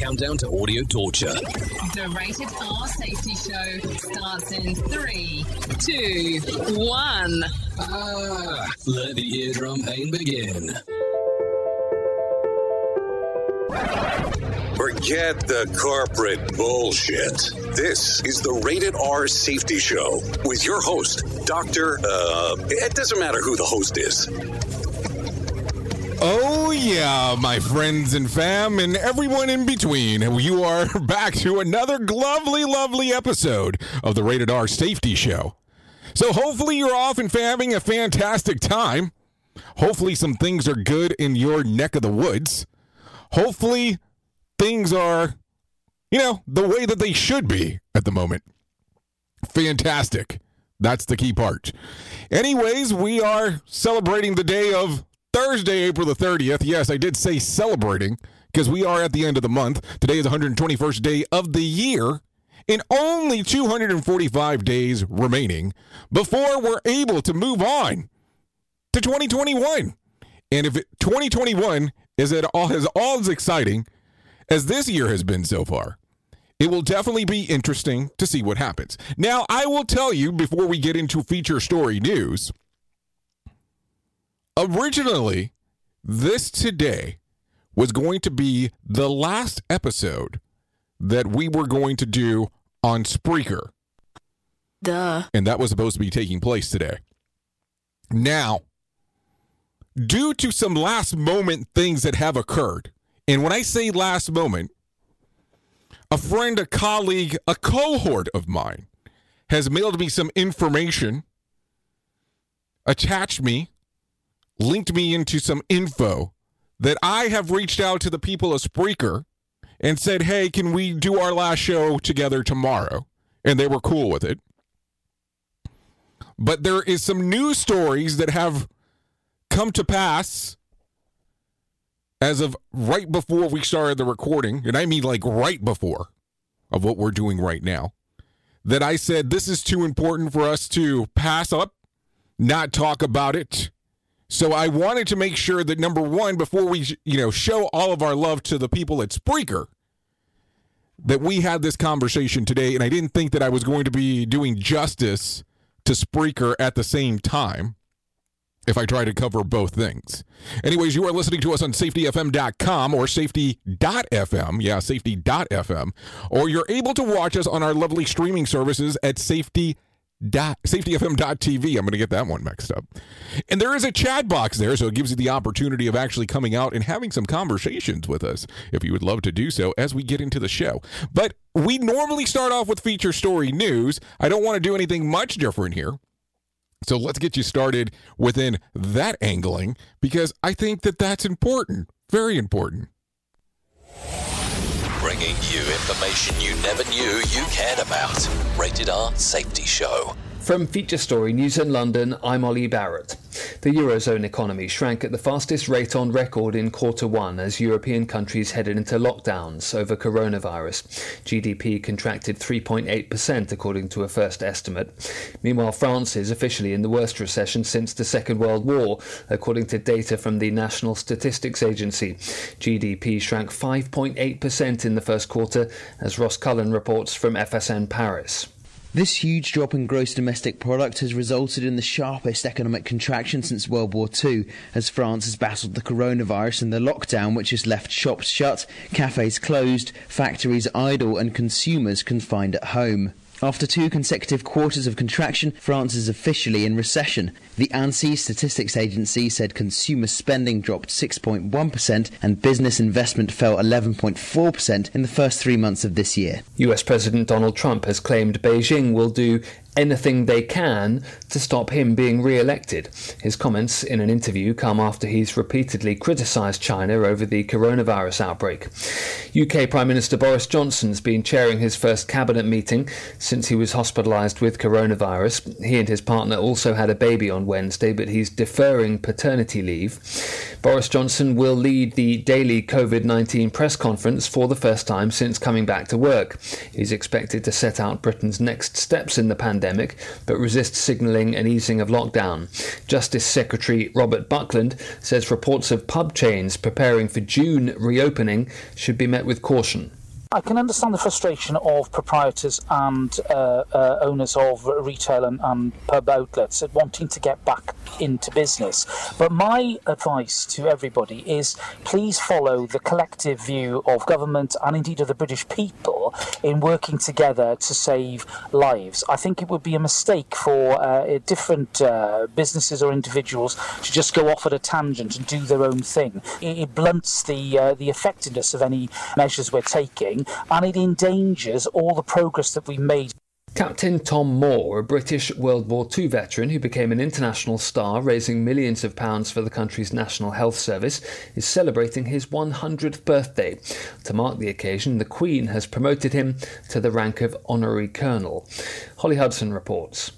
Countdown to audio torture. The Rated R Safety Show starts in 3, 2, 1. Let the eardrum pain begin. Forget the corporate bullshit. This is the Rated R Safety Show with your host, Dr. It doesn't matter who the host is. Oh, yeah, my friends and fam and everyone in between. You are back to another lovely episode of the Rated R Safety Show. So hopefully you're off and having a fantastic time. Hopefully some things are good in your neck of the woods. Hopefully things are, you know, the way that they should be at the moment. Fantastic. That's the key part. Anyways, we are celebrating the day of Thursday, April the 30th. Yes, I did say celebrating because we are at the end of the month. Today is the 121st day of the year and only 245 days remaining before we're able to move on to 2021. And if 2021 is all as exciting as this year has been so far, it will definitely be interesting to see what happens. Now, I will tell you before we get into feature story news, originally, this today was going to be the last episode that we were going to do on Spreaker. Duh. And that was supposed to be taking place today. Now, due to some last moment things that have occurred, and when I say last moment, a friend, a colleague, a cohort of mine has mailed me some information, attached me, linked me into some info that I have reached out to the people of Spreaker and said, hey, can we do our last show together tomorrow? And they were cool with it. But there is some news stories that have come to pass as of right before we started the recording, and I mean like right before of what we're doing right now, that I said this is too important for us to pass up, not talk about it. So I wanted to make sure that, number one, before we, show all of our love to the people at Spreaker, that we had this conversation today, and I didn't think that I was going to be doing justice to Spreaker at the same time if I try to cover both things. Anyways, you are listening to us on safetyfm.com or safety.fm. Yeah, safety.fm. Or you're able to watch us on our lovely streaming services at safetyfm.tv. I'm going to get that one mixed up. And there is a chat box there, so it gives you the opportunity of actually coming out and having some conversations with us if you would love to do so as we get into the show. But we normally start off with feature story news. I don't want to do anything much different here. So let's get you started within that angling because I think that that's important. Very important. Bringing you information you never knew you cared about. Rated R Safety Show. From Feature Story News in London, I'm Ollie Barrett. The Eurozone economy shrank at the fastest rate on record in quarter one as European countries headed into lockdowns over coronavirus. GDP contracted 3.8% according to a first estimate. Meanwhile, France is officially in the worst recession since the Second World War, according to data from the National Statistics Agency. GDP shrank 5.8% in the first quarter, as Ross Cullen reports from FSN Paris. This huge drop in gross domestic product has resulted in the sharpest economic contraction since World War II, as France has battled the coronavirus and the lockdown, which has left shops shut, cafes closed, factories idle, and consumers confined at home. After two consecutive quarters of contraction, France is officially in recession. The ANSI Statistics Agency said consumer spending dropped 6.1% and business investment fell 11.4% in the first 3 months of this year. US President Donald Trump has claimed Beijing will do anything they can to stop him being re-elected. His comments in an interview come after he's repeatedly criticised China over the coronavirus outbreak. UK Prime Minister Boris Johnson's been chairing his first cabinet meeting since he was hospitalised with coronavirus. He and his partner also had a baby on Wednesday, but he's deferring paternity leave. Boris Johnson will lead the daily COVID-19 press conference for the first time since coming back to work. He's expected to set out Britain's next steps in the pandemic, but resists signalling an easing of lockdown. Justice Secretary Robert Buckland says reports of pub chains preparing for June reopening should be met with caution. I can understand the frustration of proprietors and owners of retail and pub outlets at wanting to get back into business. But my advice to everybody is please follow the collective view of government and indeed of the British people in working together to save lives. I think it would be a mistake for different businesses or individuals to just go off at a tangent and do their own thing. It blunts the effectiveness of any measures we're taking, and it endangers all the progress that we've made. Captain Tom Moore, a British World War II veteran who became an international star, raising millions of pounds for the country's National Health Service, is celebrating his 100th birthday. To mark the occasion, the Queen has promoted him to the rank of Honorary Colonel. Holly Hudson reports.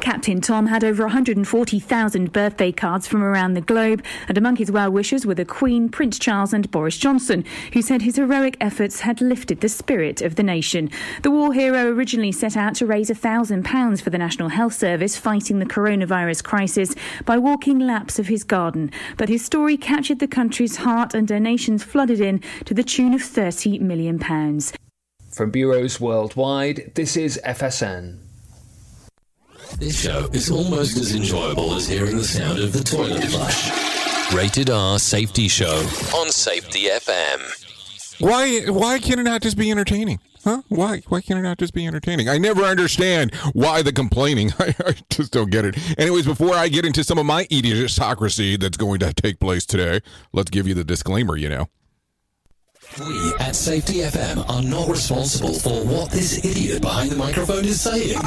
Captain Tom had over 140,000 birthday cards from around the globe, and among his well-wishers were the Queen, Prince Charles and Boris Johnson, who said his heroic efforts had lifted the spirit of the nation. The war hero originally set out to raise £1,000 for the National Health Service fighting the coronavirus crisis by walking laps of his garden, but his story captured the country's heart and donations flooded in to the tune of £30 million. From bureaus worldwide, this is FSN. This show is almost as enjoyable as hearing the sound of the toilet flush. Rated R Safety Show on Safety FM. Why can it not just be entertaining? Huh? Why can it not just be entertaining? I never understand why the complaining. I just don't get it. Anyways, before I get into some of my idiotocracy that's going to take place today, let's give you the disclaimer, you know. We at Safety FM are not responsible for what this idiot behind the microphone is saying.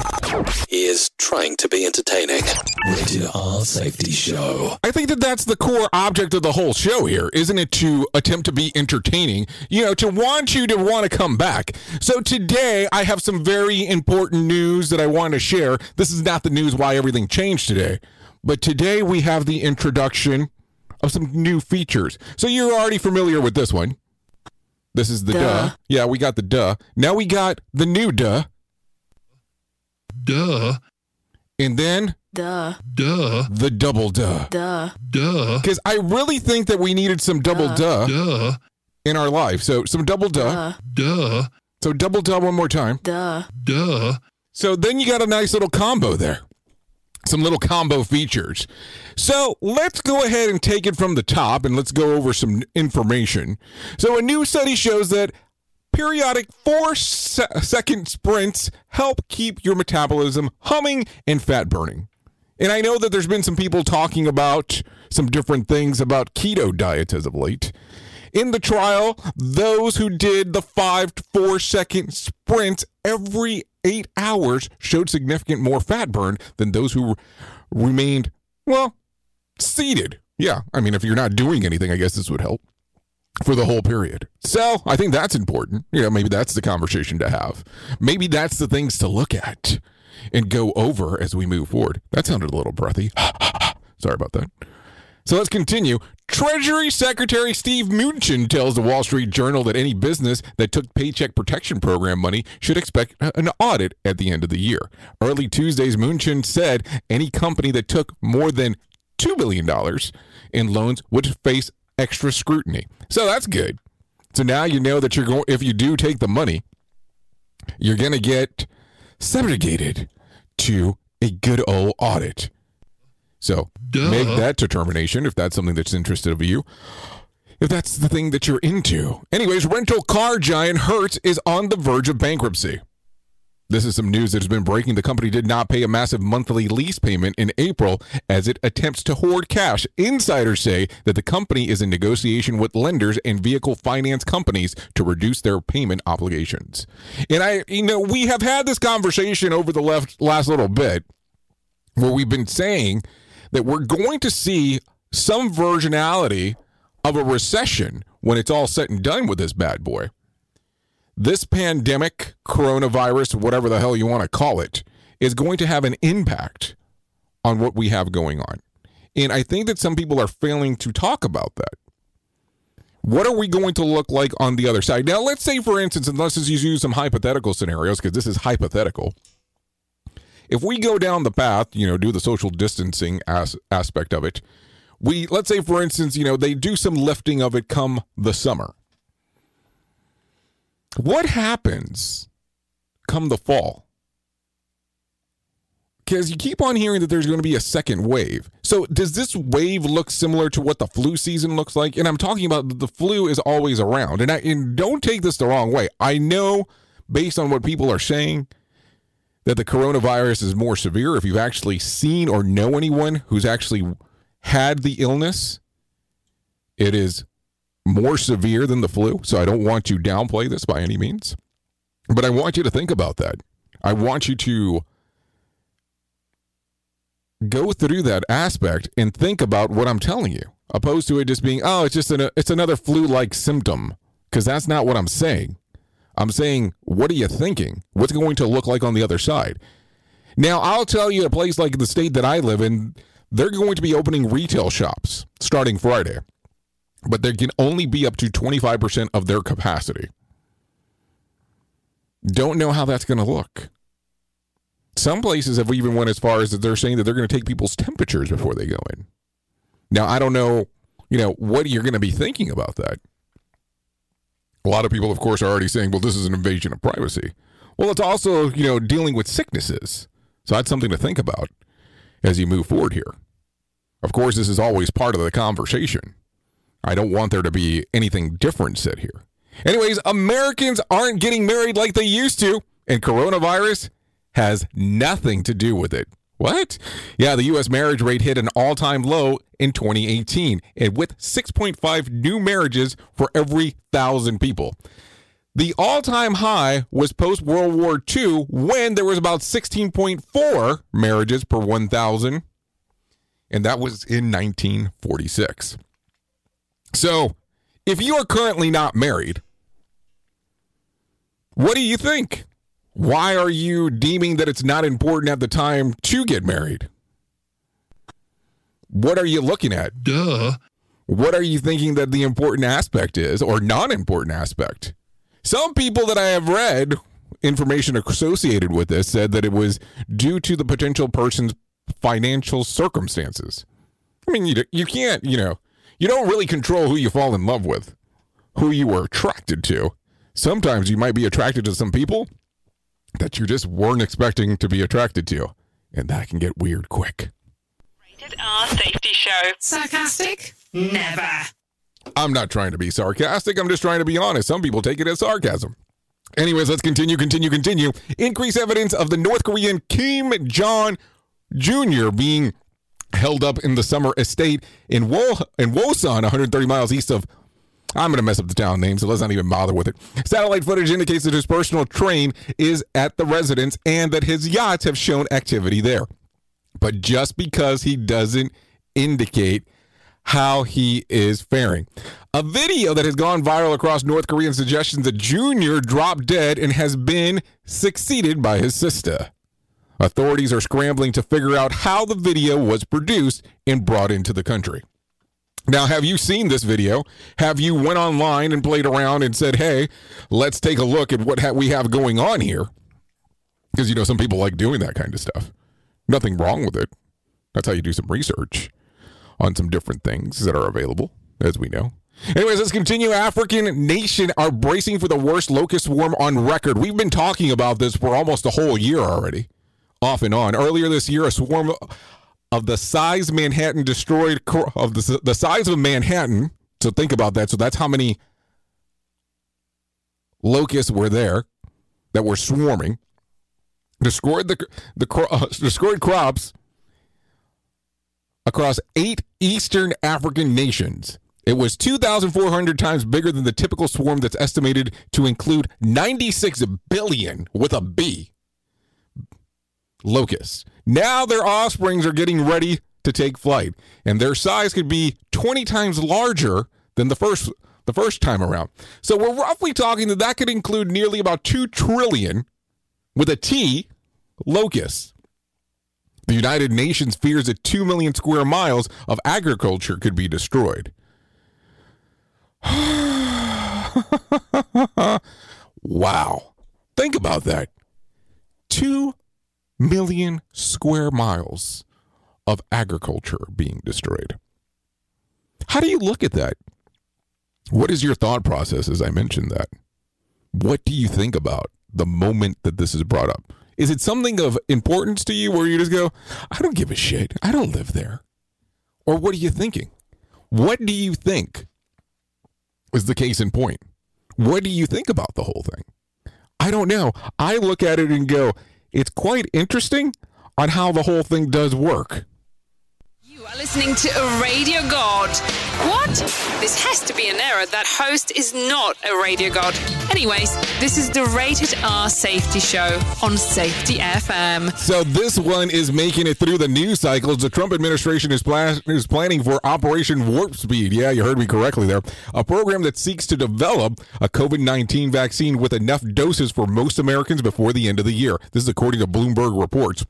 He is trying to be entertaining. Rated R Safety Show. I think that's the core object of the whole show here, isn't it? To attempt to be entertaining, to want you to want to come back. So today I have some very important news that I want to share. This is not the news why everything changed today, but today we have the introduction of some new features. So you're already familiar with this one. This is the duh. Yeah, we got the duh. Now we got the new duh. Duh. And then duh. The double duh. Duh. Because I really think that we needed some double duh in our life. So some double duh. So double duh one more time. Duh. So then you got a nice little combo there. Some little combo features. So let's go ahead and take it from the top and let's go over some information. So a new study shows that periodic 4-second sprints help keep your metabolism humming and fat burning. And I know that there's been some people talking about some different things about keto diets as of late. In the trial, those who did the 5 to 4-second sprints every 8 hours showed significant more fat burn than those who remained, seated. Yeah, I mean, if you're not doing anything, I guess this would help for the whole period. So I think that's important. Maybe that's the conversation to have. Maybe that's the things to look at and go over as we move forward. That sounded a little breathy. Sorry about that. So let's continue. Treasury Secretary Steve Mnuchin tells the Wall Street Journal that any business that took Paycheck Protection Program money should expect an audit at the end of the year. Early Tuesdays, Mnuchin said any company that took more than $2 billion in loans would face extra scrutiny. So that's good. So now you know that if you do take the money, you're going to get subjugated to a good old audit. So make that determination if that's something that's interested of you, if that's the thing that you're into. Anyways, rental car giant Hertz is on the verge of bankruptcy. This is some news that has been breaking. The company did not pay a massive monthly lease payment in April as it attempts to hoard cash. Insiders say that the company is in negotiation with lenders and vehicle finance companies to reduce their payment obligations. And we have had this conversation over the last little bit where we've been saying that we're going to see some versionality of a recession when it's all said and done with this bad boy. This pandemic, coronavirus, whatever the hell you want to call it, is going to have an impact on what we have going on. And I think that some people are failing to talk about that. What are we going to look like on the other side? Now, let's say, for instance, and let's just use some hypothetical scenarios, because this is hypothetical. If we go down the path, do the social distancing aspect of it, let's say, for instance, they do some lifting of it come the summer. What happens come the fall? Because you keep on hearing that there's going to be a second wave. So does this wave look similar to what the flu season looks like? And I'm talking about the flu is always around. And don't take this the wrong way. I know, based on what people are saying, that the coronavirus is more severe. If you've actually seen or know anyone who's actually had the illness, it is more severe than the flu, so I don't want to downplay this by any means, but I want you to think about that. I want you to go through that aspect and think about what I'm telling you, opposed to it just being, oh, it's another flu-like symptom, because that's not what I'm saying. I'm saying, what are you thinking? What's going to look like on the other side? Now, I'll tell you, a place like the state that I live in, they're going to be opening retail shops starting Friday. But there can only be up to 25% of their capacity. Don't know how that's going to look. Some places have even went as far as that they're saying that they're going to take people's temperatures before they go in. Now, I don't know, what you're going to be thinking about that. A lot of people, of course, are already saying, well, this is an invasion of privacy. Well, it's also, dealing with sicknesses. So that's something to think about as you move forward here. Of course, this is always part of the conversation. I don't want there to be anything different said here. Anyways, Americans aren't getting married like they used to, and coronavirus has nothing to do with it. What? Yeah, the U.S. marriage rate hit an all-time low in 2018, and with 6.5 new marriages for every 1,000 people. The all-time high was post-World War II, when there was about 16.4 marriages per 1,000, and that was in 1946. So, if you are currently not married, what do you think? Why are you deeming that it's not important at the time to get married? What are you looking at? Duh. What are you thinking that the important aspect is, or non-important aspect? Some people that I have read, information associated with this, said that it was due to the potential person's financial circumstances. I mean, you can't, you don't really control who you fall in love with, who you were attracted to. Sometimes you might be attracted to some people that you just weren't expecting to be attracted to, and that can get weird quick. Rated R Safety Show. Sarcastic? Never. I'm not trying to be sarcastic. I'm just trying to be honest. Some people take it as sarcasm. Anyways, let's continue. Increased evidence of the North Korean Kim Jong Jr. being held up in the summer estate in Wosan, 130 miles east of, I'm going to mess up the town name, so let's not even bother with it. Satellite footage indicates that his personal train is at the residence and that his yachts have shown activity there. But just because he doesn't indicate how he is faring. A video that has gone viral across North Korea suggests that Junior dropped dead and has been succeeded by his sister. Authorities are scrambling to figure out how the video was produced and brought into the country. Now, have you seen this video? Have you went online and played around and said, hey, let's take a look at what we have going on here? Because, some people like doing that kind of stuff. Nothing wrong with it. That's how you do some research on some different things that are available, as we know. Anyways, let's continue. African nation are bracing for the worst locust swarm on record. We've been talking about this for almost a whole year already. Off and on. Earlier this year, a swarm of the size Manhattan destroyed of the size of Manhattan. So think about that. So that's how many locusts were there that were swarming. destroyed destroyed crops across 8 Eastern African nations. It was 2,400 times bigger than the typical swarm that's estimated to include 96 billion, with a B, locusts. Now their offsprings are getting ready to take flight, and their size could be 20 times larger than the first time around. So we're roughly talking that could include nearly about 2 trillion, with a T, locusts. The United Nations fears that 2 million square miles of agriculture could be destroyed. Wow. Think about that. 2 million square miles of agriculture being destroyed. How do you look at that? What is your thought process as I mentioned that? What do you think about the moment that this is brought up? Is it something of importance to you where you just go, I don't give a shit. I don't live there. Or what are you thinking? What do you think is the case in point? What do you think about the whole thing? I don't know. I look at it and go, it's quite interesting on how the whole thing does work. You are listening to a radio god. What? This has to be an error. That host is not a radio god. Anyways, this is the Rated R Safety Show on Safety FM. So this one is making it through the news cycles. The Trump administration is planning for Operation Warp Speed. Yeah, you heard me correctly there. A program that seeks to develop a COVID-19 vaccine with enough doses for most Americans before the end of the year. This is according to Bloomberg reports.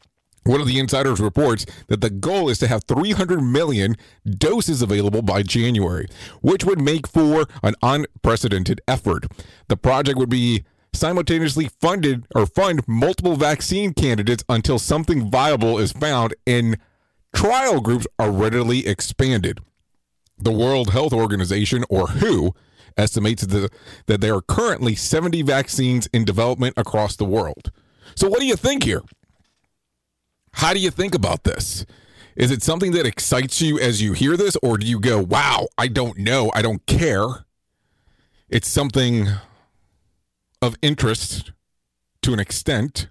One of the insiders reports that the goal is to have 300 million doses available by January, which would make for an unprecedented effort. The project would be simultaneously fund multiple vaccine candidates until something viable is found and trial groups are readily expanded. The World Health Organization, or WHO, estimates that there are currently 70 vaccines in development across the world. So what do you think here? How do you think about this? Is it something that excites you as you hear this, or do you go, wow, I don't know, I don't care? It's something of interest to an extent,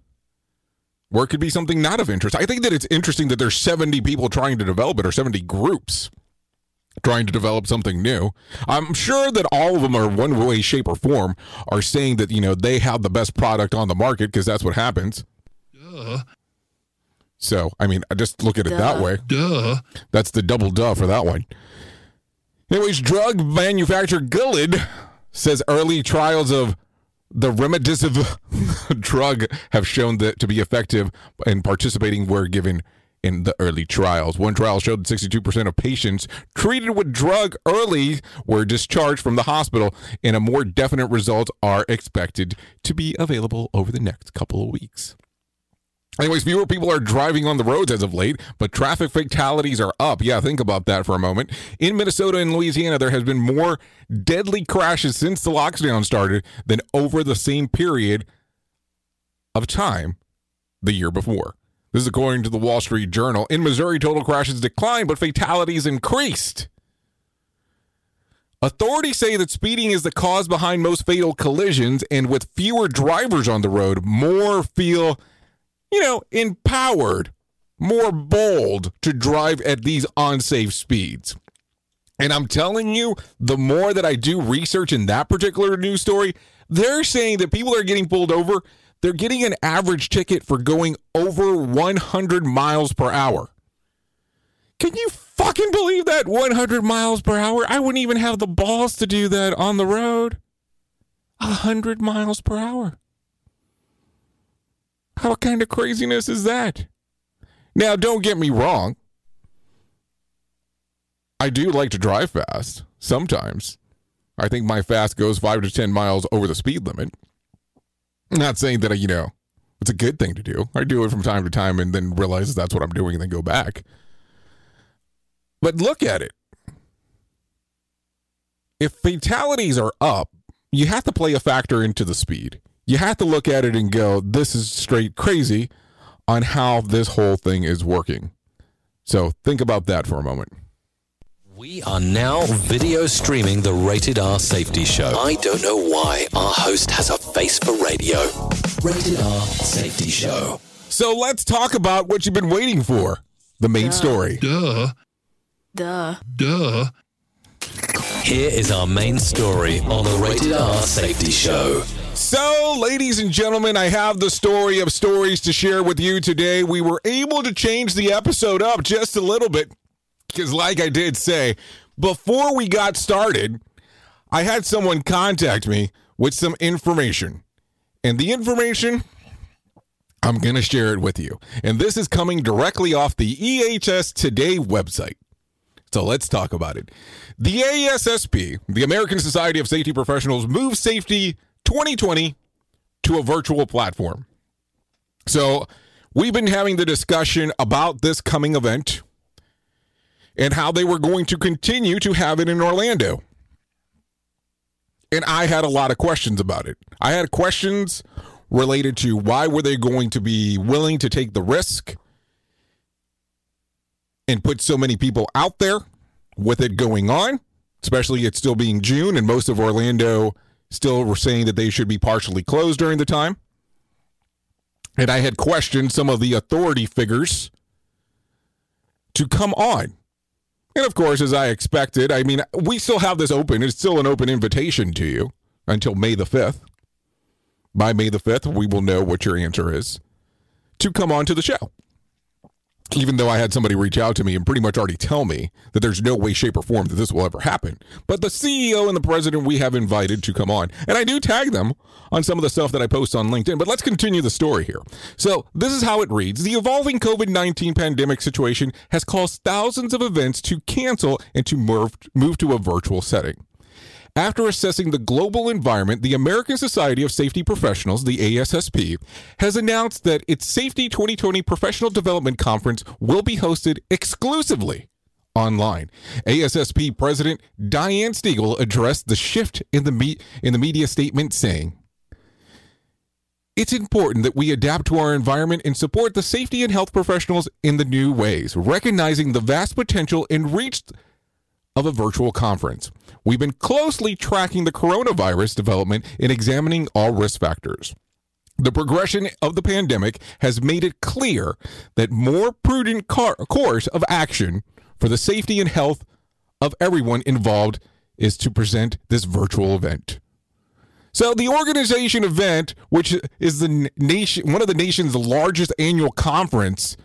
or it could be something not of interest. I think that it's interesting that there's 70 people trying to develop it, or 70 groups trying to develop something new. I'm sure that all of them are one way, shape, or form are saying that, they have the best product on the market because that's what happens. So, I just look at it that way. Duh. That's the double duh for that one. Anyways, drug manufacturer Gilead says early trials of the remdesivir drug have shown that to be effective in participating were given in the early trials. One trial showed that 62% of patients treated with drug early were discharged from the hospital, and a more definite results are expected to be available over the next couple of weeks. Anyways, fewer people are driving on the roads as of late, but traffic fatalities are up. Yeah, think about that for a moment. In Minnesota and Louisiana, there has been more deadly crashes since the lockdown started than over the same period of time the year before. This is according to the Wall Street Journal. In Missouri, total crashes declined, but fatalities increased. Authorities say that speeding is the cause behind most fatal collisions, and with fewer drivers on the road, more feel empowered, more bold to drive at these unsafe speeds. And I'm telling you, the more that I do research in that particular news story, they're saying that people are getting pulled over. They're getting an average ticket for going over 100 miles per hour. Can you fucking believe that? 100 miles per hour? I wouldn't even have the balls to do that on the road. 100 miles per hour. How kind of craziness is that? Now, don't get me wrong. I do like to drive fast sometimes. I think my fast goes 5 to 10 miles over the speed limit. I'm not saying that, it's a good thing to do. I do it from time to time and then realize that's what I'm doing and then go back. But look at it. If fatalities are up, you have to play a factor into the speed. You have to look at it and go, this is straight crazy on how this whole thing is working. So think about that for a moment. We are now video streaming the Rated R Safety Show. I don't know why our host has a face for radio. Rated R Safety Show. So let's talk about what you've been waiting for. The main story. Duh. Here is our main story on the Rated R Safety Show. So, ladies and gentlemen, I have the story of stories to share with you today. We were able to change the episode up just a little bit because, like I did say, before we got started, I had someone contact me with some information. And the information, I'm going to share it with you. And this is coming directly off the EHS Today website. So let's talk about it. The ASSP, the American Society of Safety Professionals, moves Safety 2020 to a virtual platform. So we've been having the discussion about this coming event and how they were going to continue to have it in Orlando. And I had a lot of questions about it. I had questions related to why were they going to be willing to take the risk and put so many people out there with it going on, especially it still being June and most of Orlando still were saying that they should be partially closed during the time. And I had questioned some of the authority figures to come on. And of course, as I expected, I mean, we still have this open. It's still an open invitation to you until May the 5th. By May the 5th, we will know what your answer is to come on to the show. Even though I had somebody reach out to me and pretty much already tell me that there's no way, shape, or form that this will ever happen. But the CEO and the president we have invited to come on. And I do tag them on some of the stuff that I post on LinkedIn. But let's continue the story here. So this is how it reads. The evolving COVID-19 pandemic situation has caused thousands of events to cancel and to move to a virtual setting. After assessing the global environment, the American Society of Safety Professionals, the ASSP, has announced that its Safety 2020 Professional Development Conference will be hosted exclusively online. ASSP President Diane Stiegel addressed the shift in the media statement, saying, "It's important that we adapt to our environment and support the safety and health professionals in the new ways, recognizing the vast potential and reach of a virtual conference. We've been closely tracking the coronavirus development and examining all risk factors. The progression of the pandemic has made it clear that more prudent course of action for the safety and health of everyone involved is to present this virtual event." So the organization event, which is the nation, one of the nation's largest annual conference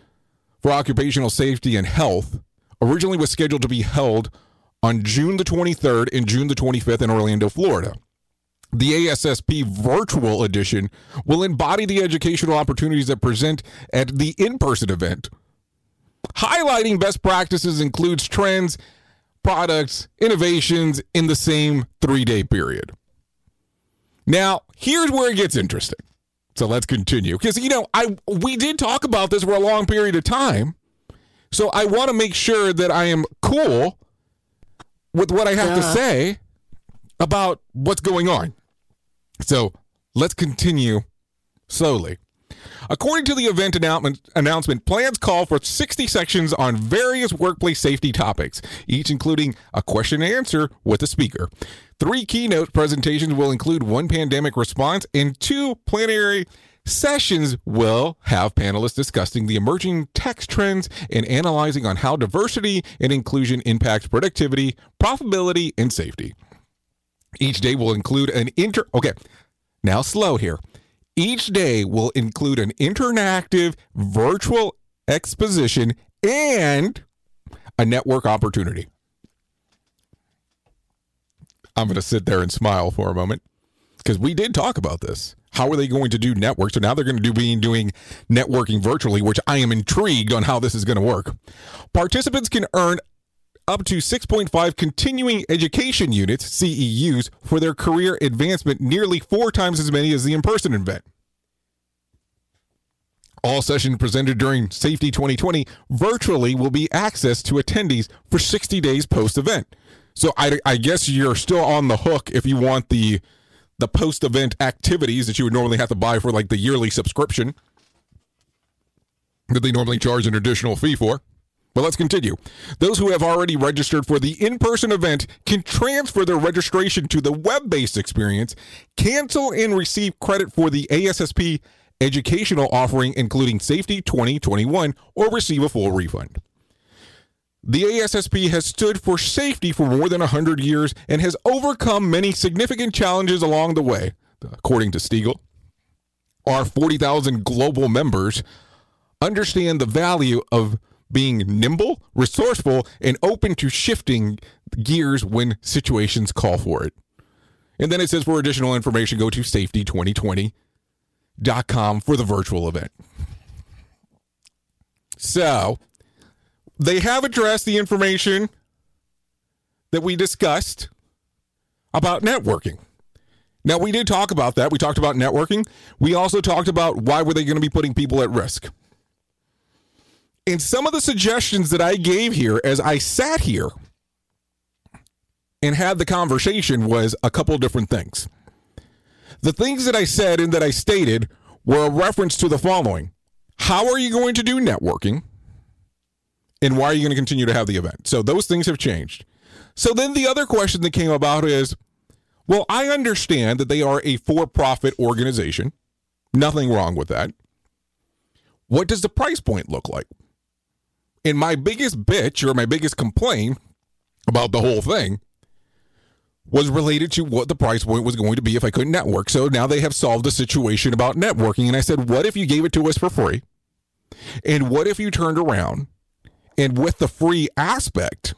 for occupational safety and health, originally was scheduled to be held on June the 23rd and June the 25th in Orlando, Florida. The ASSP Virtual Edition will embody the educational opportunities that present at the in-person event. Highlighting best practices includes trends, products, innovations in the same three-day period. Now, here's where it gets interesting. So let's continue. Because, you know, we did talk about this for a long period of time. So I want to make sure that I am cool with what I have to say about what's going on. So let's continue slowly. According to the event announcement, plans call for 60 sections on various workplace safety topics, each including a question and answer with a speaker. 3 keynote presentations will include 1 pandemic response, and 2 plenary sessions will have panelists discussing the emerging tech trends and analyzing on how diversity and inclusion impacts productivity, profitability, and safety. Each day will include an Each day will include an interactive virtual exposition and a network opportunity. I'm going to sit there and smile for a moment because we did talk about this. How are they going to do network? So now they're going to be doing networking virtually, which I am intrigued on how this is going to work. Participants can earn up to 6.5 continuing education units, CEUs, for their career advancement, nearly 4 times as many as the in-person event. All sessions presented during Safety 2020 virtually will be accessed to attendees for 60 days post-event. So I guess you're still on the hook if you want the post-event activities that you would normally have to buy for, like, the yearly subscription that they normally charge an additional fee for. But let's continue. Those who have already registered for the in-person event can transfer their registration to the web-based experience, cancel and receive credit for the ASSP educational offering including Safety 2021, or receive a full refund. The ASSP has stood for safety for more than 100 years and has overcome many significant challenges along the way. According to Stiegel, our 40,000 global members understand the value of being nimble, resourceful, and open to shifting gears when situations call for it. And then it says, for additional information, go to safety2020.com for the virtual event. So they have addressed the information that we discussed about networking. Now, we did talk about that. We talked about networking. We also talked about why were they going to be putting people at risk. And some of the suggestions that I gave here as I sat here and had the conversation was a couple of different things. The things that I said and that I stated were a reference to the following. How are you going to do networking? And why are you going to continue to have the event? So those things have changed. So then the other question that came about is, well, I understand that they are a for-profit organization. Nothing wrong with that. What does the price point look like? And my biggest bitch or my biggest complaint about the whole thing was related to what the price point was going to be if I couldn't network. So now they have solved the situation about networking. And I said, what if you gave it to us for free? And what if you turned around and with the free aspect,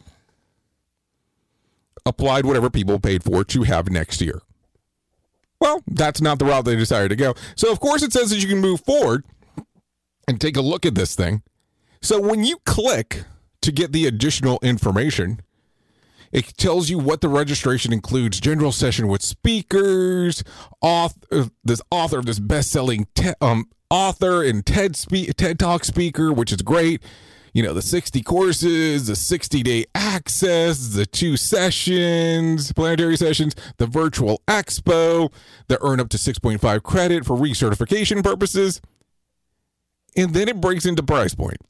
applied whatever people paid for to have next year? Well, that's not the route they decided to go. So, of course, it says that you can move forward and take a look at this thing. So when you click to get the additional information, it tells you what the registration includes: general session with speakers, author of this best-selling author and TED Talk speaker, which is great. You know, the 60 courses, the 60-day access, the 2 sessions, planetary sessions, the virtual expo, the earn up to 6.5 credit for recertification purposes. And then it breaks into price point.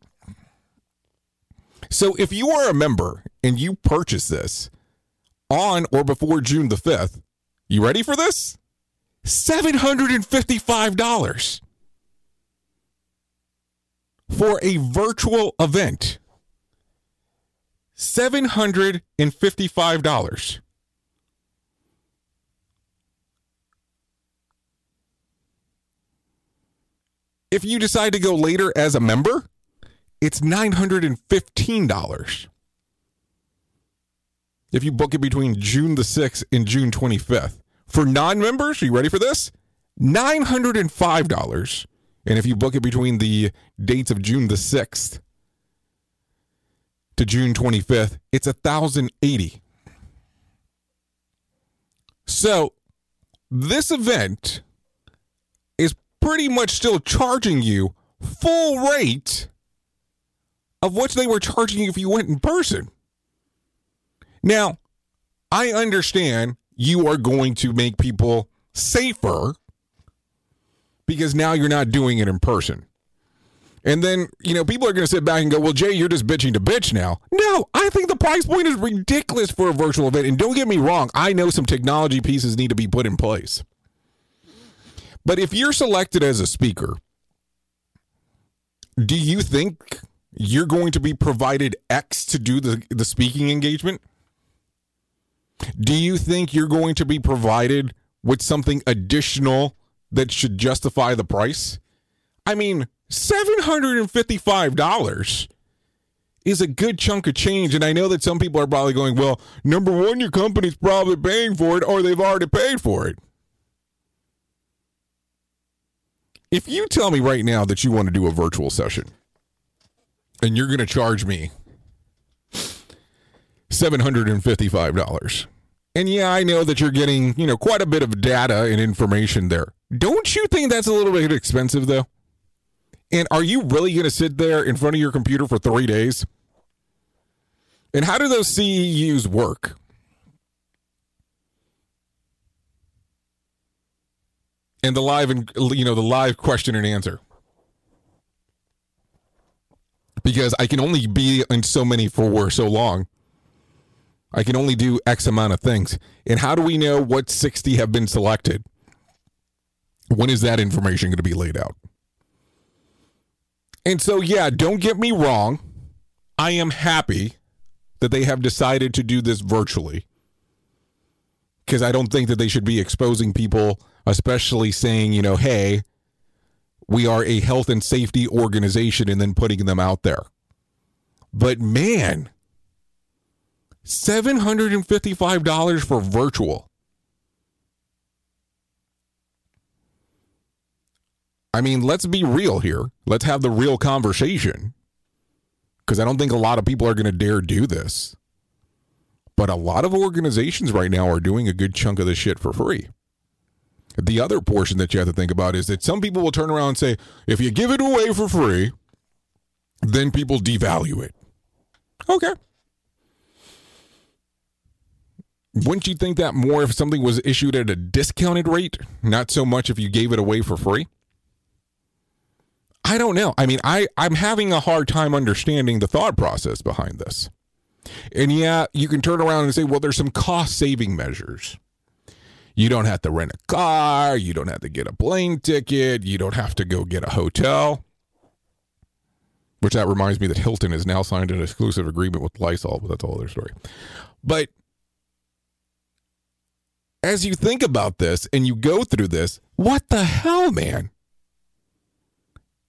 So if you are a member and you purchase this on or before June the 5th, you ready for this? $755. For a virtual event, $755. If you decide to go later as a member, it's $915. If you book it between June the 6th and June 25th. For non-members, are you ready for this? $905. And if you book it between the dates of June the 6th to June 25th, it's $1,080. So this event is pretty much still charging you full rate of what they were charging you if you went in person. Now, I understand you are going to make people safer, because now you're not doing it in person. And then, you know, people are going to sit back and go, well, Jay, you're just bitching to bitch now. No, I think the price point is ridiculous for a virtual event. And don't get me wrong, I know some technology pieces need to be put in place. But if you're selected as a speaker, do you think you're going to be provided X to do the speaking engagement? Do you think you're going to be provided with something additional that should justify the price? I mean, $755 is a good chunk of change. And I know that some people are probably going, well, number one, your company's probably paying for it, or they've already paid for it. If you tell me right now that you want to do a virtual session and you're going to charge me $755, and yeah, I know that you're getting, you know, quite a bit of data and information there. Don't you think that's a little bit expensive, though? And are you really going to sit there in front of your computer for 3 days? And how do those CEUs work? And the live, and you know, the live question and answer. Because I can only be in so many for so long. I can only do X amount of things. And how do we know what 60 have been selected? When is that information going to be laid out? And so, yeah, don't get me wrong. I am happy that they have decided to do this virtually, because I don't think that they should be exposing people, especially saying, you know, hey, we are a health and safety organization, and then putting them out there. But man, $755 for virtual. I mean, let's be real here. Let's have the real conversation, because I don't think a lot of people are going to dare do this. But a lot of organizations right now are doing a good chunk of this shit for free. The other portion that you have to think about is that some people will turn around and say, if you give it away for free, then people devalue it. Okay. Wouldn't you think that more if something was issued at a discounted rate, not so much if you gave it away for free? I don't know. I mean, I'm having a hard time understanding the thought process behind this. And yeah, you can turn around and say, well, there's some cost saving measures. You don't have to rent a car. You don't have to get a plane ticket. You don't have to go get a hotel. Which that reminds me that Hilton has now signed an exclusive agreement with Lysol, but that's a whole other story. But as you think about this and you go through this, what the hell, man?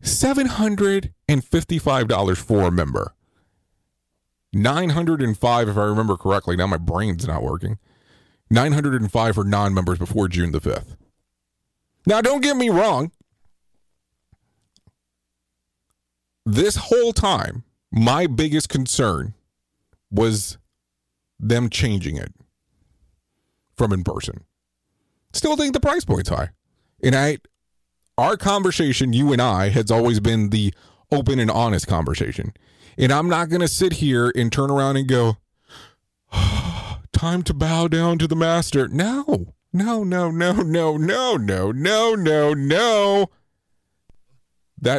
$755 for a member. $905, if I remember correctly. Now my brain's not working. $905 for non-members before June the 5th. Now, don't get me wrong. This whole time, my biggest concern was them changing it from in person. Still think the price point's high. And our conversation, you and I, has always been the open and honest conversation. And I'm not going to sit here and turn around and go, time to bow down to the master. No. That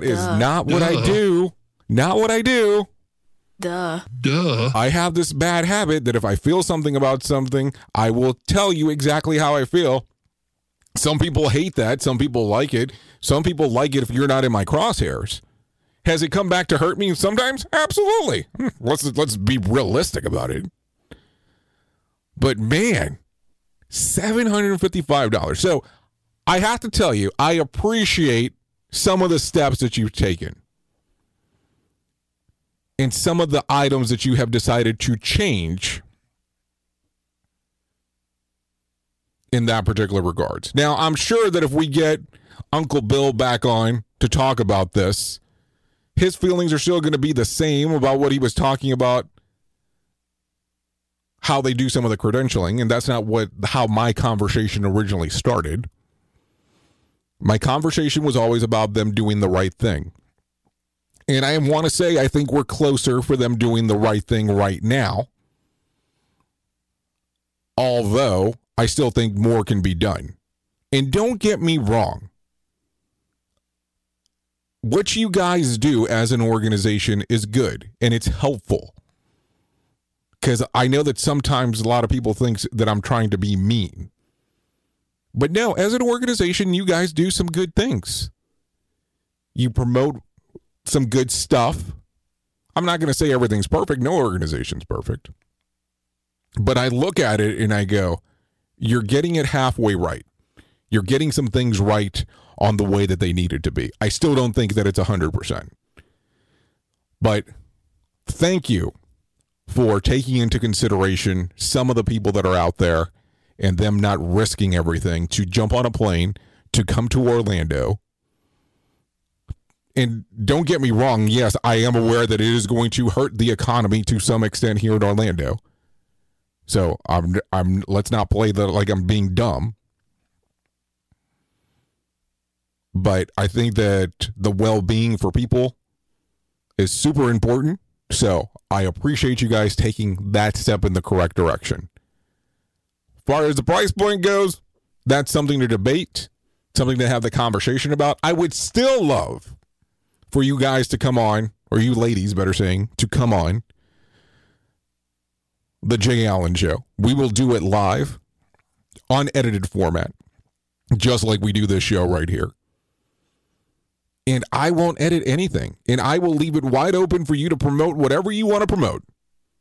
is not what I do. Not what I do. I have this bad habit that if I feel something about something, I will tell you exactly how I feel. Some people hate that. Some people like it. Some people like it if you're not in my crosshairs. Has it come back to hurt me sometimes? Absolutely. Let's be realistic about it. But man, $755. So I have to tell you, I appreciate some of the steps that you've taken and some of the items that you have decided to change in that particular regards. Now, I'm sure that if we get Uncle Bill back on to talk about this, his feelings are still going to be the same about what he was talking about, how they do some of the credentialing, and that's not how my conversation originally started. My conversation was always about them doing the right thing. And I want to say I think we're closer for them doing the right thing right now. Although, I still think more can be done. And don't get me wrong. What you guys do as an organization is good, and it's helpful. Because I know that sometimes a lot of people think that I'm trying to be mean. But no, as an organization, you guys do some good things. You promote some good stuff. I'm not going to say everything's perfect. No organization's perfect. But I look at it and I go, you're getting it halfway right. You're getting some things right on the way that they needed to be. I still don't think that it's 100%. But thank you for taking into consideration some of the people that are out there and them not risking everything to jump on a plane to come to Orlando. And don't get me wrong, yes, I am aware that it is going to hurt the economy to some extent here in Orlando. So I'm let's not play that like I'm being dumb. But I think that the well-being for people is super important. So I appreciate you guys taking that step in the correct direction. As far as the price point goes, that's something to debate, something to have the conversation about. I would still love for you guys to come on, or you ladies, better saying, to come on the Jay Allen Show. We will do it live, unedited format. just like we do this show right here. And I won't edit anything, and I will leave it wide open for you to promote whatever you want to promote,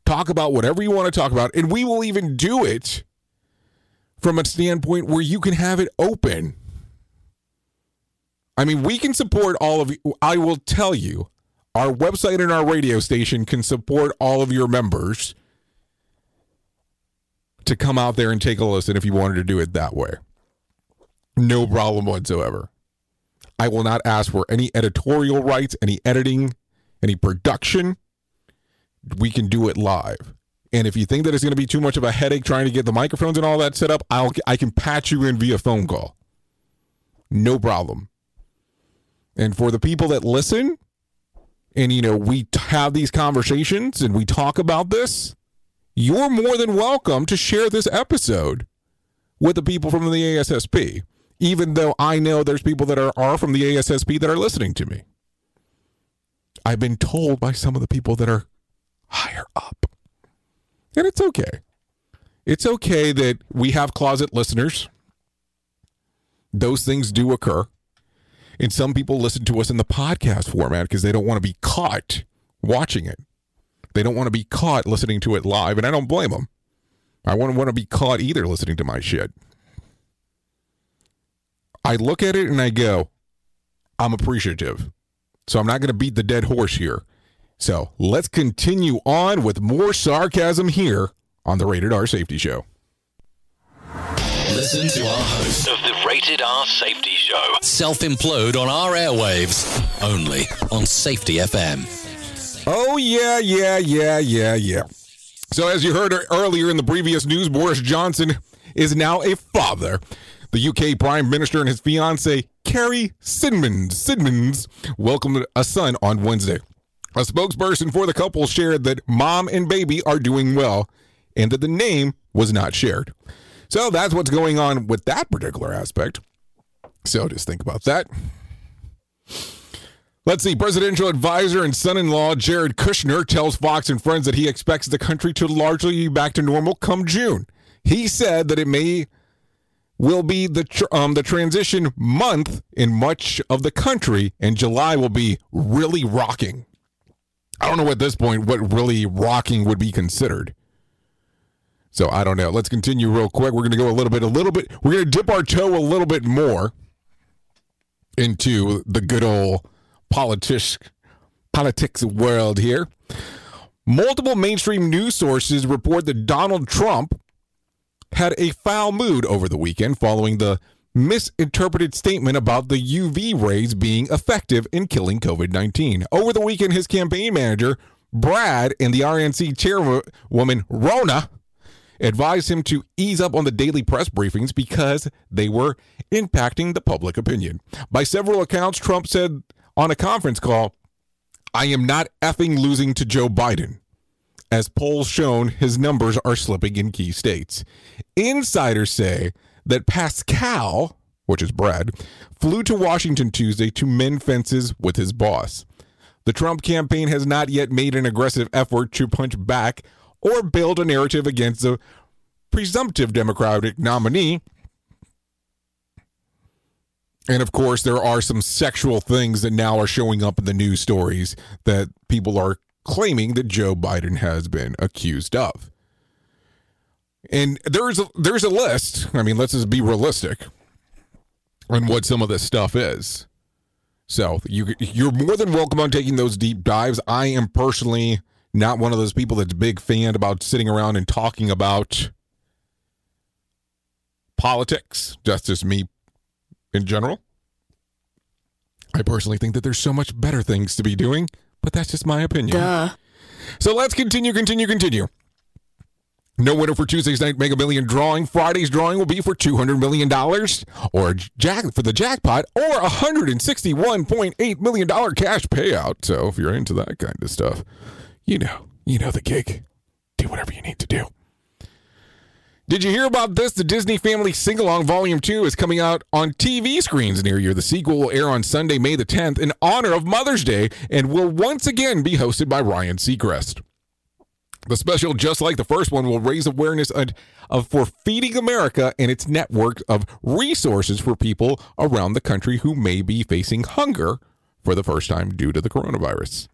talk about whatever you want to talk about, and we will even do it from a standpoint where you can have it open. I mean, we can support all of you. I will tell you, our website and our radio station can support all of your members to come out there and take a listen if you wanted to do it that way. No problem whatsoever. I will not ask for any editorial rights, any editing, any production. We can do it live. And if you think that it's going to be too much of a headache trying to get the microphones and all that set up, I can patch you in via phone call. No problem. And for the people that listen, and, you know, we have these conversations and we talk about this, you're more than welcome to share this episode with the people from the ASSP, even though I know there's people that are from the ASSP that are listening to me. I've been told by some of the people that are higher up. And it's okay. It's okay that we have closet listeners. Those things do occur. And some people listen to us in the podcast format because they don't want to be caught watching it. They don't want to be caught listening to it live, and I don't blame them. I wouldn't want to be caught either listening to my shit. I look at it and I go, I'm appreciative. So I'm not going to beat the dead horse here. So let's continue on with more sarcasm here on the Rated R Safety Show. Listen to our host of the Rated R Safety Show self-implode on our airwaves, only on Safety FM. Oh, yeah. So as you heard earlier in the previous news, Boris Johnson is now a father. The UK Prime Minister and his fiancée, Carrie Symonds, welcomed a son on Wednesday. A spokesperson for the couple shared that mom and baby are doing well and that the name was not shared. So that's what's going on with that particular aspect. So just think about that. Let's see. Presidential advisor and son-in-law Jared Kushner tells Fox and Friends that he expects the country to largely be back to normal come June. He said that it will be the transition month in much of the country, and July will be really rocking. I don't know at this point what really rocking would be considered. So I don't know. Let's continue real quick. We're going to go a little bit. We're going to dip our toe a little bit more into the good old politics world here. Multiple mainstream news sources report that Donald Trump had a foul mood over the weekend following the misinterpreted statement about the UV rays being effective in killing COVID-19. Over the weekend, his campaign manager, Brad, and the RNC chairwoman, Rona, advised him to ease up on the daily press briefings because they were impacting the public opinion. By several accounts, Trump said on a conference call, "I am not effing losing to Joe Biden." As polls shown, his numbers are slipping in key states. Insiders say that Pascal, which is Brad, flew to Washington Tuesday to mend fences with his boss. The Trump campaign has not yet made an aggressive effort to punch back or build a narrative against the presumptive Democratic nominee. And of course, there are some sexual things that now are showing up in the news stories that people are claiming that Joe Biden has been accused of. And there's a list. I mean, let's just be realistic on what some of this stuff is. So you're more than welcome on taking those deep dives. I am personally not one of those people that's a big fan about sitting around and talking about politics. That's just me in general. I personally think that there's so much better things to be doing, but that's just my opinion. Duh. So let's continue. No winner for Tuesday's Night Mega Million drawing. Friday's drawing will be for $200 million for the jackpot or $161.8 million cash payout. So if you're into that kind of stuff, you know the gig. Do whatever you need to do. Did you hear about this? The Disney Family Sing-Along Volume 2 is coming out on TV screens near you. The sequel will air on Sunday, May the 10th, in honor of Mother's Day, and will once again be hosted by Ryan Seacrest. The special, just like the first one, will raise awareness for Feeding America and its network of resources for people around the country who may be facing hunger for the first time due to the coronavirus.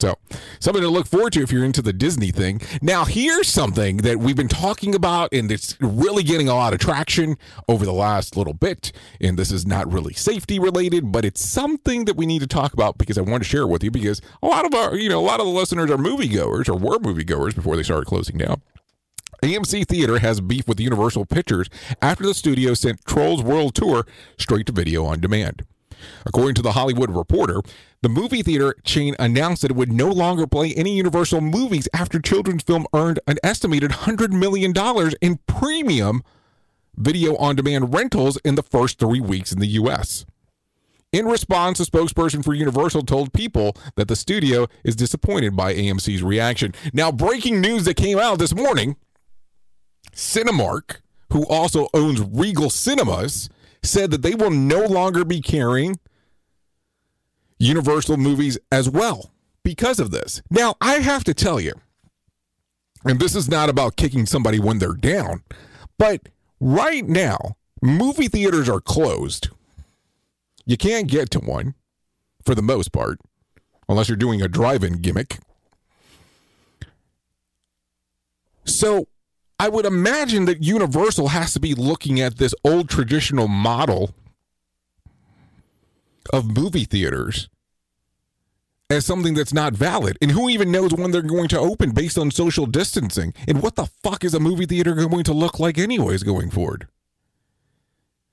So, something to look forward to if you're into the Disney thing. Now, here's something that we've been talking about, and it's really getting a lot of traction over the last little bit. And this is not really safety related, but it's something that we need to talk about because I wanted to share it with you because a lot of the listeners are moviegoers or were moviegoers before they started closing down. AMC Theater has beef with Universal Pictures after the studio sent Trolls World Tour straight to video on demand. According to The Hollywood Reporter, the movie theater chain announced that it would no longer play any Universal movies after children's film earned an estimated $100 million in premium video-on-demand rentals in the first 3 weeks in the U.S. In response, a spokesperson for Universal told People that the studio is disappointed by AMC's reaction. Now, breaking news that came out this morning, Cinemark, who also owns Regal Cinemas, said that they will no longer be carrying Universal movies as well because of this. Now, I have to tell you, and this is not about kicking somebody when they're down, but right now, movie theaters are closed. You can't get to one for the most part, unless you're doing a drive-in gimmick. So, I would imagine that Universal has to be looking at this old traditional model of movie theaters as something that's not valid. And who even knows when they're going to open based on social distancing? And what the fuck is a movie theater going to look like anyways going forward?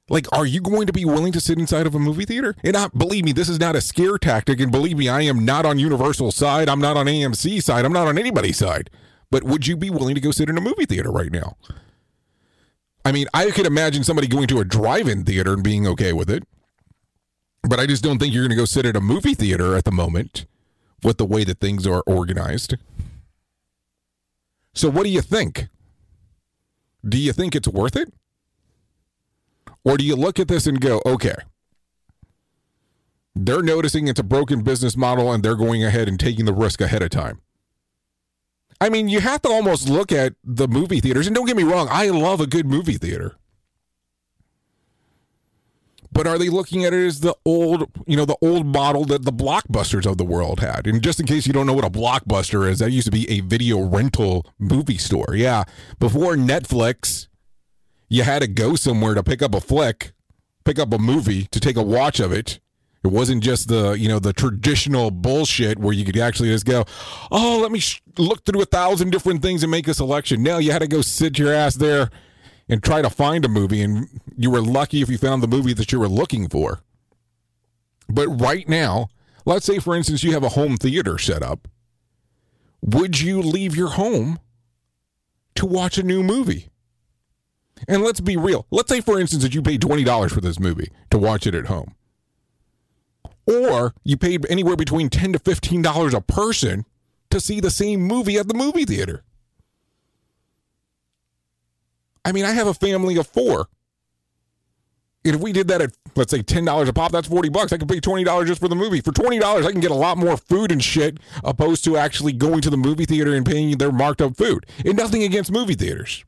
Like, are you going to be willing to sit inside of a movie theater? And believe me, this is not a scare tactic. And believe me, I am not on Universal's side. I'm not on AMC's side. I'm not on anybody's side. But would you be willing to go sit in a movie theater right now? I mean, I could imagine somebody going to a drive-in theater and being okay with it. But I just don't think you're going to go sit at a movie theater at the moment with the way that things are organized. So what do you think? Do you think it's worth it? Or do you look at this and go, okay, they're noticing it's a broken business model and they're going ahead and taking the risk ahead of time. I mean, you have to almost look at the movie theaters, and don't get me wrong, I love a good movie theater. But are they looking at it as the old model that the blockbusters of the world had? And just in case you don't know what a blockbuster is, that used to be a video rental movie store. Yeah, before Netflix, you had to go somewhere to pick up a flick, pick up a movie to take a watch of it. It wasn't just the traditional bullshit where you could actually just go, oh, let me look through 1,000 different things and make a selection. No, you had to go sit your ass there and try to find a movie, and you were lucky if you found the movie that you were looking for. But right now, let's say, for instance, you have a home theater set up. Would you leave your home to watch a new movie? And let's be real. Let's say, for instance, that you paid $20 for this movie to watch it at home. Or you paid anywhere between $10 to $15 a person to see the same movie at the movie theater. I mean, I have a family of four. And if we did that at, let's say, $10 a pop, that's $40. I could pay $20 just for the movie. For $20, I can get a lot more food and shit opposed to actually going to the movie theater and paying their marked up food. And nothing against movie theaters.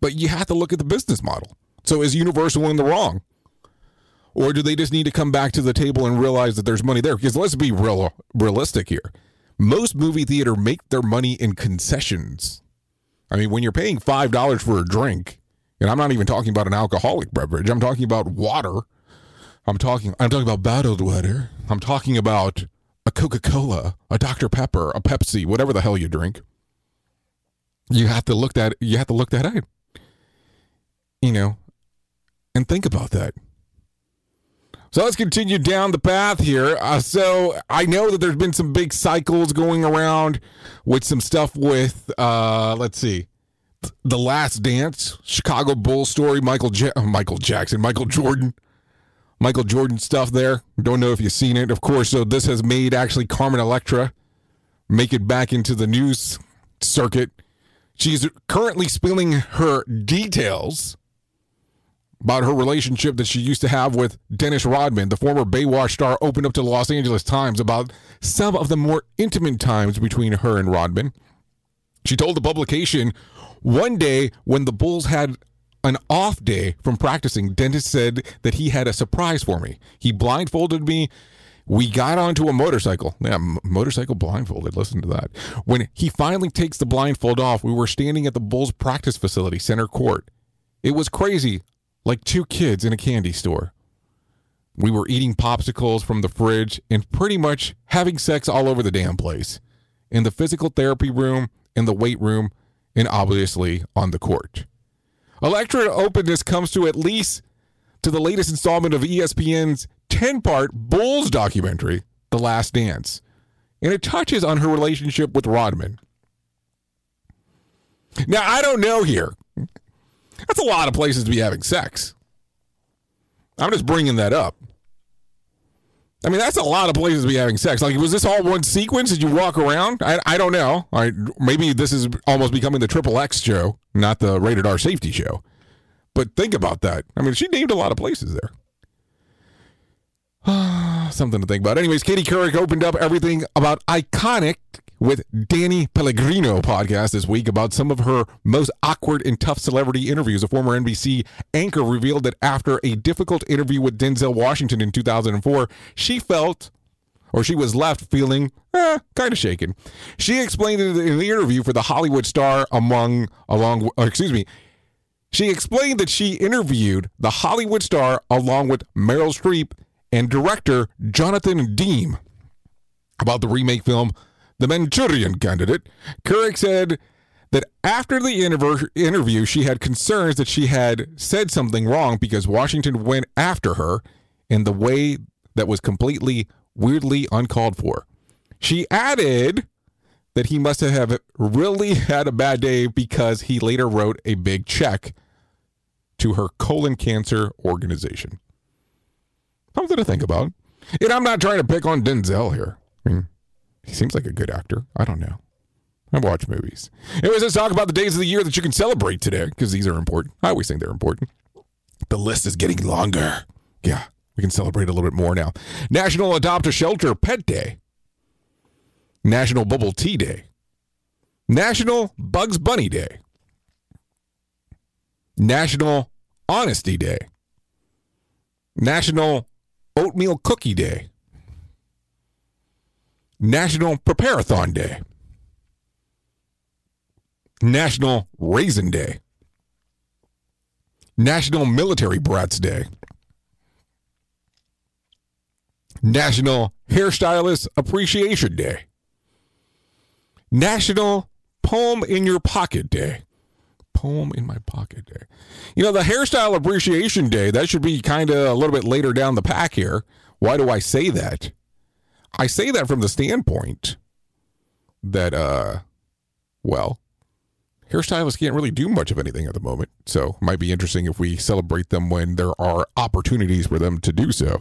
But you have to look at the business model. So is Universal in the wrong? Or do they just need to come back to the table and realize that there's money there? Because let's be realistic here. Most movie theater make their money in concessions. I mean, when you're paying $5 for a drink, and I'm not even talking about an alcoholic beverage. I'm talking about water. I'm talking about bottled water. I'm talking about a Coca-Cola, a Dr. Pepper, a Pepsi, whatever the hell you drink. You have to look that up. And think about that. So let's continue down the path here. So I know that there's been some big cycles going around with some stuff with, The Last Dance, Chicago Bulls story, Michael Jordan stuff there. Don't know if you've seen it, of course. So this has made actually Carmen Electra make it back into the news circuit. She's currently spilling her details about her relationship that she used to have with Dennis Rodman. The former Baywatch star opened up to the Los Angeles Times about some of the more intimate times between her and Rodman. She told the publication, one day when the Bulls had an off day from practicing, Dennis said that he had a surprise for me. He blindfolded me. We got onto a motorcycle. Yeah, motorcycle blindfolded. Listen to that. When he finally takes the blindfold off, we were standing at the Bulls practice facility, center court. It was crazy, like two kids in a candy store. We were eating popsicles from the fridge and pretty much having sex all over the damn place. In the physical therapy room, in the weight room, and obviously on the court. Electra openness comes to at least to the latest installment of ESPN's 10-part Bulls documentary, The Last Dance, and it touches on her relationship with Rodman. Now, I don't know here. That's a lot of places to be having sex. I'm just bringing that up. I mean, that's a lot of places to be having sex. Like, was this all one sequence? Did you walk around? I don't know. All right, maybe this is almost becoming the XXX show, not the Rated R Safety show. But think about that. I mean, she named a lot of places there. Something to think about. Anyways, Katie Couric opened up everything about Iconic with Danny Pellegrino podcast this week about some of her most awkward and tough celebrity interviews. A former NBC anchor revealed that after a difficult interview with Denzel Washington in 2004, she was left feeling kind of shaken. She explained it in the interview for the Hollywood star She explained that she interviewed the Hollywood star along with Meryl Streep and director Jonathan Demme about the remake film The Manchurian Candidate. Couric said that after the interview, she had concerns that she had said something wrong because Washington went after her in the way that was completely, weirdly uncalled for. She added that he must have really had a bad day because he later wrote a big check to her colon cancer organization. Something to think about. And I'm not trying to pick on Denzel here. I mean, he seems like a good actor. I don't know. I watch movies. Anyways, let's talk about the days of the year that you can celebrate today, because these are important. I always think they're important. The list is getting longer. Yeah, we can celebrate a little bit more now. National Adopt a Shelter Pet Day. National Bubble Tea Day. National Bugs Bunny Day. National Honesty Day. National Oatmeal Cookie Day. National Preparathon Day. National Raisin Day. National Military Brats Day. National Hairstylist Appreciation Day. National Poem in Your Pocket Day. Poem in my pocket day. You know, the Hairstyle Appreciation Day, that should be kind of a little bit later down the pack here. Why do I say that? I say that from the standpoint that, well, hairstylists can't really do much of anything at the moment. So it might be interesting if we celebrate them when there are opportunities for them to do so.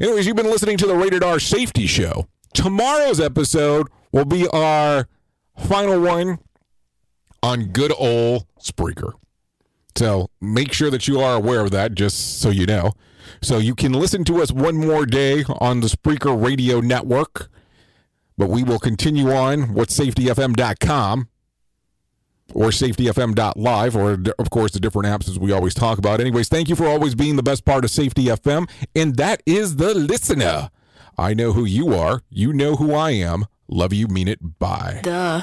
Anyways, you've been listening to the Rated R Safety Show. Tomorrow's episode will be our final one on good old Spreaker. So make sure that you are aware of that, just so you know. So you can listen to us one more day on the Spreaker Radio Network, but we will continue on with safetyfm.com or safetyfm.live, or of course the different apps as we always talk about. Anyways, thank you for always being the best part of Safety FM, and that is the listener. I know who you are. You know who I am. Love you, mean it, bye. Duh.